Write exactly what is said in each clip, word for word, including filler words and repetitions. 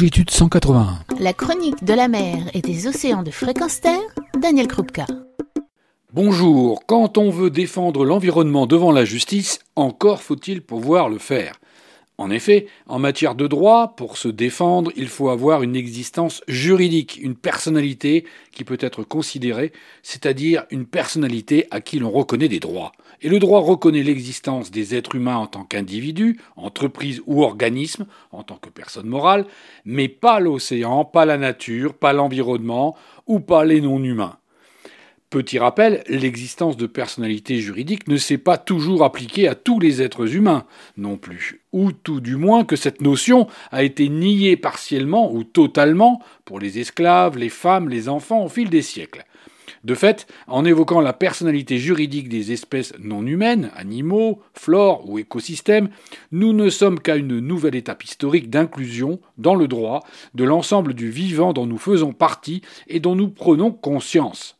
longitude cent quatre-vingt-un. La chronique de la mer et des océans de Fréquence Terre, Daniel Krupka. Bonjour, quand on veut défendre l'environnement devant la justice, encore faut-il pouvoir le faire. En effet, en matière de droit, pour se défendre, il faut avoir une existence juridique, une personnalité qui peut être considérée, c'est-à-dire une personnalité à qui l'on reconnaît des droits. Et le droit reconnaît l'existence des êtres humains en tant qu'individus, entreprises ou organismes, en tant que personnes morales, mais pas l'océan, pas la nature, pas l'environnement ou pas les non-humains. Petit rappel, l'existence de personnalités juridiques ne s'est pas toujours appliquée à tous les êtres humains non plus, ou tout du moins que cette notion a été niée partiellement ou totalement pour les esclaves, les femmes, les enfants au fil des siècles. De fait, en évoquant la personnalité juridique des espèces non humaines, animaux, flore ou écosystèmes, nous ne sommes qu'à une nouvelle étape historique d'inclusion dans le droit de l'ensemble du vivant dont nous faisons partie et dont nous prenons conscience.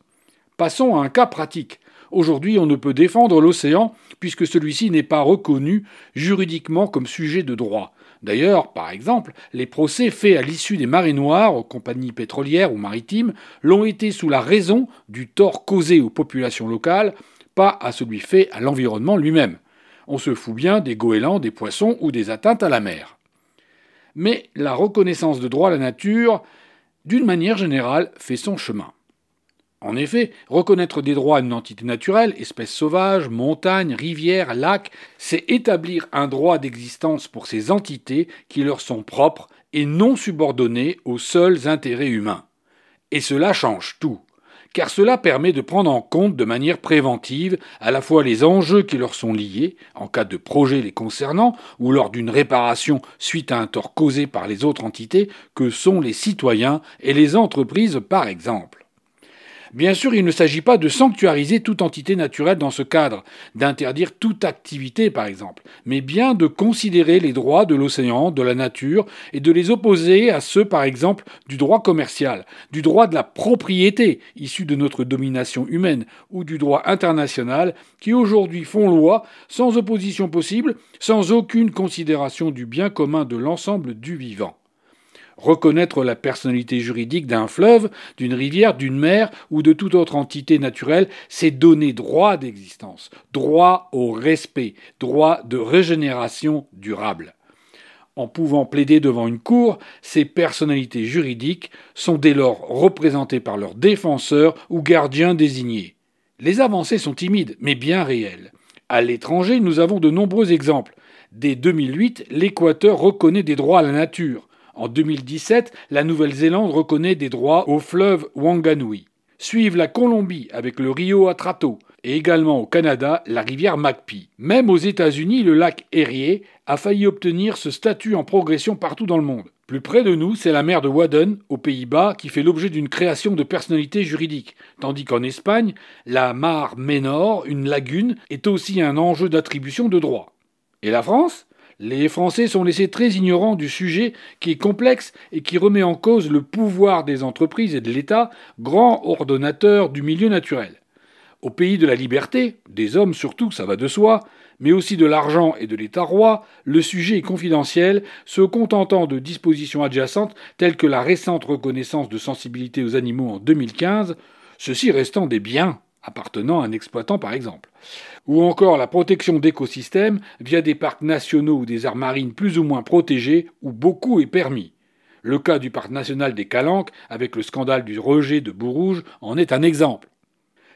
Passons à un cas pratique. Aujourd'hui, on ne peut défendre l'océan puisque celui-ci n'est pas reconnu juridiquement comme sujet de droit. D'ailleurs, par exemple, les procès faits à l'issue des marées noires aux compagnies pétrolières ou maritimes l'ont été sous la raison du tort causé aux populations locales, pas à celui fait à l'environnement lui-même. On se fout bien des goélands, des poissons ou des atteintes à la mer. Mais la reconnaissance de droit à la nature, d'une manière générale, fait son chemin. En effet, reconnaître des droits à une entité naturelle, espèce sauvage, montagne, rivière, lac, c'est établir un droit d'existence pour ces entités qui leur sont propres et non subordonnées aux seuls intérêts humains. Et cela change tout, car cela permet de prendre en compte de manière préventive à la fois les enjeux qui leur sont liés, en cas de projet les concernant, ou lors d'une réparation suite à un tort causé par les autres entités, que sont les citoyens et les entreprises par exemple. Bien sûr, il ne s'agit pas de sanctuariser toute entité naturelle dans ce cadre, d'interdire toute activité par exemple, mais bien de considérer les droits de l'océan, de la nature, et de les opposer à ceux par exemple du droit commercial, du droit de la propriété, issu de notre domination humaine, ou du droit international, qui aujourd'hui font loi sans opposition possible, sans aucune considération du bien commun de l'ensemble du vivant. Reconnaître la personnalité juridique d'un fleuve, d'une rivière, d'une mer ou de toute autre entité naturelle, c'est donner droit d'existence, droit au respect, droit de régénération durable. En pouvant plaider devant une cour, ces personnalités juridiques sont dès lors représentées par leurs défenseurs ou gardiens désignés. Les avancées sont timides, mais bien réelles. À l'étranger, nous avons de nombreux exemples. Dès deux mille huit, l'Équateur reconnaît des droits à la nature. En deux mille dix-sept, la Nouvelle-Zélande reconnaît des droits au fleuve Wanganui. Suivent la Colombie avec le rio Atrato et également au Canada la rivière Magpie. Même aux États-Unis, le lac Erie a failli obtenir ce statut en progression partout dans le monde. Plus près de nous, c'est la mer de Wadden, aux Pays-Bas, qui fait l'objet d'une création de personnalité juridique, tandis qu'en Espagne, la Mar Menor, une lagune, est aussi un enjeu d'attribution de droits. Et la France ? Les Français sont laissés très ignorants du sujet qui est complexe et qui remet en cause le pouvoir des entreprises et de l'État, grand ordonnateur du milieu naturel. Au pays de la liberté, des hommes surtout, ça va de soi, mais aussi de l'argent et de l'État-roi, le sujet est confidentiel, se contentant de dispositions adjacentes telles que la récente reconnaissance de sensibilité aux animaux en deux mille quinze, ceux-ci restant des biens appartenant à un exploitant par exemple, ou encore la protection d'écosystèmes via des parcs nationaux ou des aires marines plus ou moins protégées où beaucoup est permis. Le cas du parc national des Kanaks avec le scandale du rejet de bourrouge en est un exemple.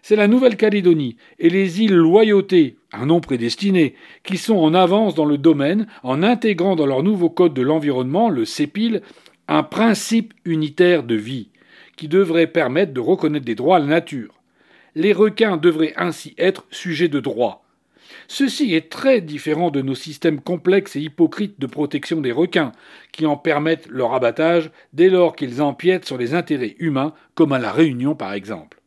C'est la Nouvelle-Calédonie et les îles Loyauté, un nom prédestiné, qui sont en avance dans le domaine en intégrant dans leur nouveau code de l'environnement, le C E P I L, un principe unitaire de vie qui devrait permettre de reconnaître des droits à la nature. Les requins devraient ainsi être sujets de droit. Ceci est très différent de nos systèmes complexes et hypocrites de protection des requins, qui en permettent leur abattage dès lors qu'ils empiètent sur les intérêts humains, comme à La Réunion par exemple.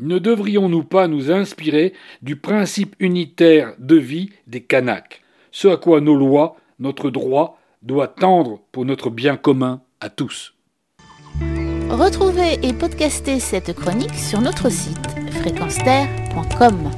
Ne devrions-nous pas nous inspirer du principe unitaire de vie des Kanaks, ce à quoi nos lois, notre droit, doit tendre pour notre bien commun à tous. Retrouvez et podcastez cette chronique sur notre site fréquence terre point com.